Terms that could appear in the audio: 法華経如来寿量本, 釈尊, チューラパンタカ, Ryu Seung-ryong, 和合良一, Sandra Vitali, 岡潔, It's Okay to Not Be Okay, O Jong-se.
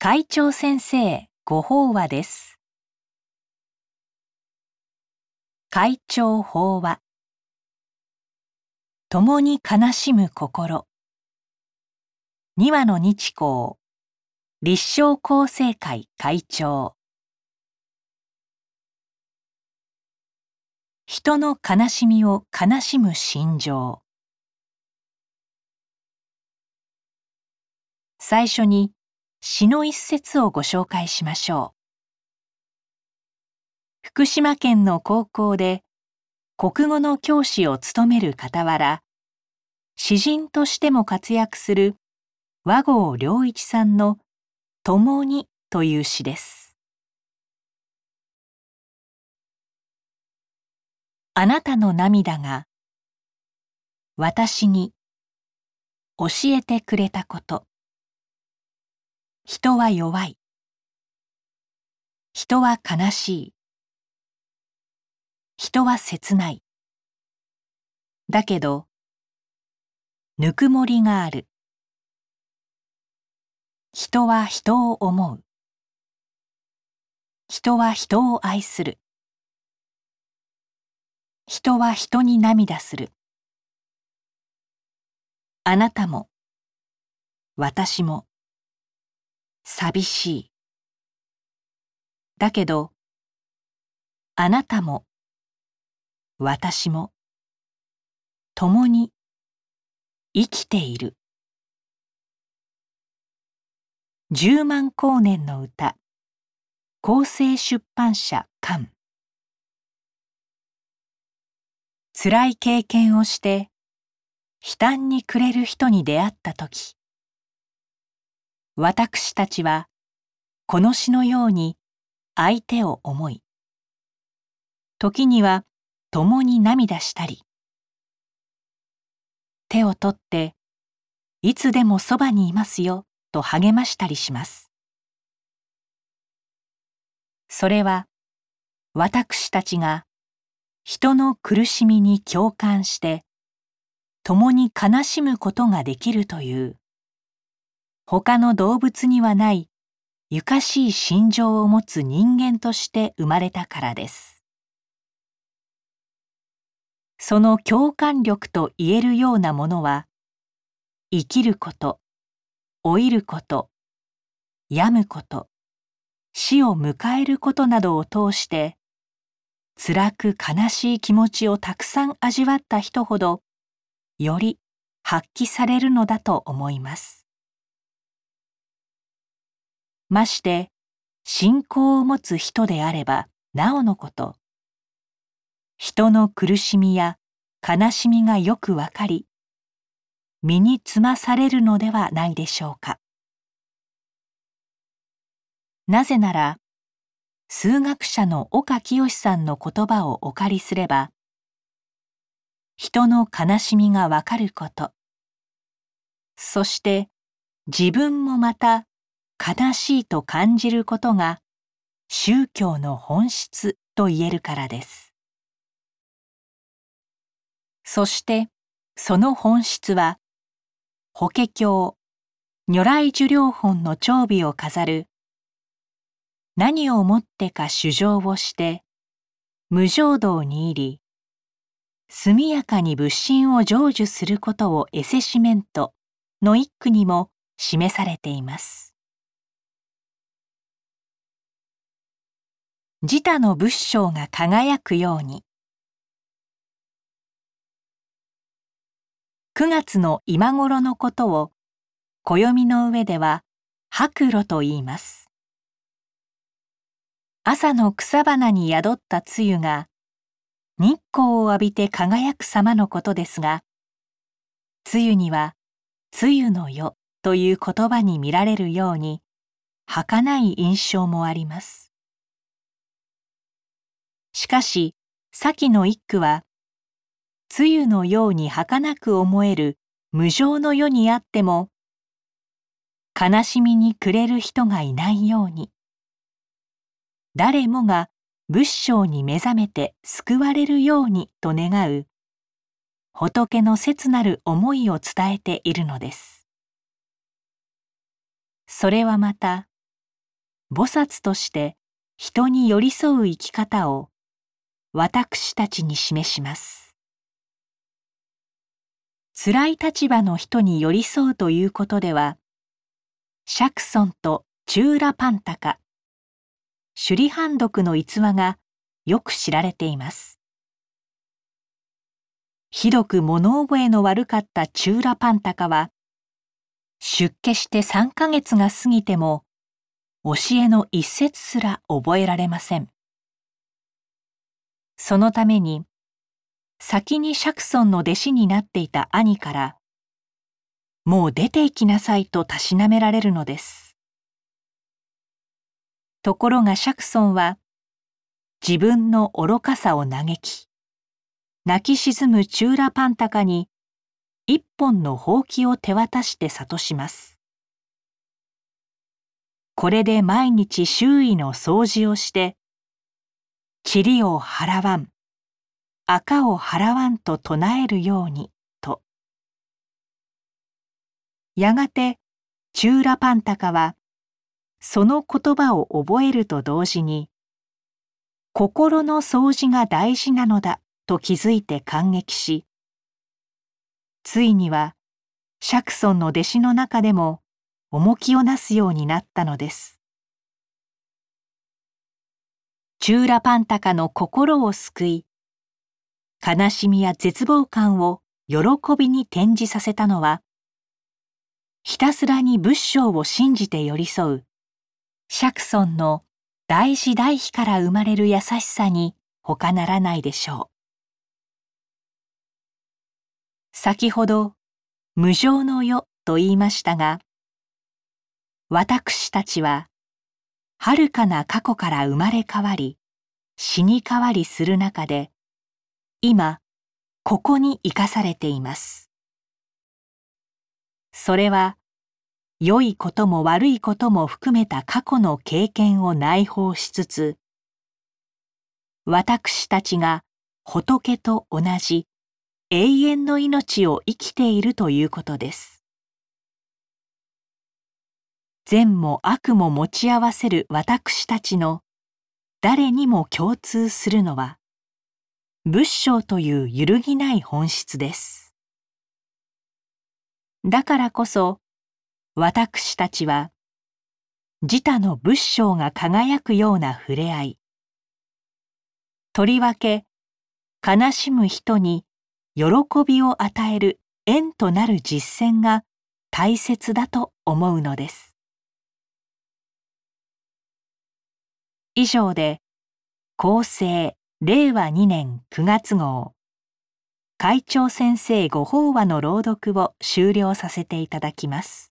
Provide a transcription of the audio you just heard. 会長先生ご法話です。会長法話。共に悲しむ心。二羽の日光立正厚生会会長。人の悲しみを悲しむ心情。最初に詩の一節をご紹介しましょう。福島県の高校で国語の教師を務める傍ら、詩人としても活躍する和合良一さんの「共に」という詩です。あなたの涙が私に教えてくれたこと。人は弱い、人は悲しい、人は切ない。だけどぬくもりがある。人は人を思う、人は人を愛する、人は人に涙する。あなたも私も寂しい。だけどあなたも私も共に生きている。十万光年の歌、厚生出版社巻。辛い経験をして悲嘆に暮れる人に出会った時、私たちはこの詩のように相手を思い、時には共に涙したり、手を取っていつでもそばにいますよと励ましたりします。それは私たちが人の苦しみに共感して共に悲しむことができるという他の動物にはないゆかしい心情を持つ人間として生まれたからです。その共感力と言えるようなものは生きること、老いること、病むこと、死を迎えることなどを通して辛く悲しい気持ちをたくさん味わった人ほどより発揮されるのだと思います。まして信仰を持つ人であればなおのこと、人の苦しみや悲しみがよくわかり身につまされるのではないでしょうか。なぜなら数学者の岡清さんの言葉をお借りすれば、人の悲しみがわかること、そして自分もまた悲しいと感じることが宗教の本質と言えるからです。そしてその本質は、法華経如来寿量本の頂尾を飾る何をもってか衆生をして、無常道に入り、速やかに仏心を成就することをエセシメントの一句にも示されています。自他の仏性が輝くように。9月の今頃のことを、暦の上では白露と言います。朝の草花に宿った露が日光を浴びて輝く様のことですが、露には露の世という言葉に見られるように儚い印象もあります。しかし先の一句は、露のように儚く思える無常の世にあっても悲しみに暮れる人がいないように、誰もが仏性に目覚めて救われるようにと願う仏の切なる思いを伝えているのです。それはまた菩薩として人に寄り添う生き方を私たちに示します。辛い立場の人に寄り添うということでは、釈尊とチューラパンタカ、首里判読の逸話がよく知られています。ひどく物覚えの悪かったチューラパンタカは、出家して3ヶ月が過ぎても、教えの一節すら覚えられません。そのために、先に釈尊の弟子になっていた兄から、もう出て行きなさいとたしなめられるのです。ところが釈尊は、自分の愚かさを嘆き、泣き沈むチューラパンタカに、一本のほうきを手渡して諭します。これで毎日周囲の掃除をして、塵を払わん、垢を払わんと唱えるように、と。やがて、チューラパンタカは、その言葉を覚えると同時に、心の掃除が大事なのだ、と気づいて感激し、ついには、釈尊の弟子の中でも、重きをなすようになったのです。チューラパンタカの心を救い、悲しみや絶望感を喜びに転じさせたのは、ひたすらに仏性を信じて寄り添う、釈尊の大慈大悲から生まれる優しさに他ならないでしょう。先ほど、無常の世と言いましたが、私たちは、遥かな過去から生まれ変わり、死に変わりする中で、今、ここに生かされています。それは、良いことも悪いことも含めた過去の経験を内包しつつ、私たちが仏と同じ永遠の命を生きているということです。善も悪も持ち合わせる私たちの誰にも共通するのは仏性という揺るぎない本質です。だからこそ私たちは自他の仏性が輝くような触れ合い、とりわけ悲しむ人に喜びを与える縁となる実践が大切だと思うのです。以上で、厚生令和2年9月号、会長先生ご法話の朗読を終了させていただきます。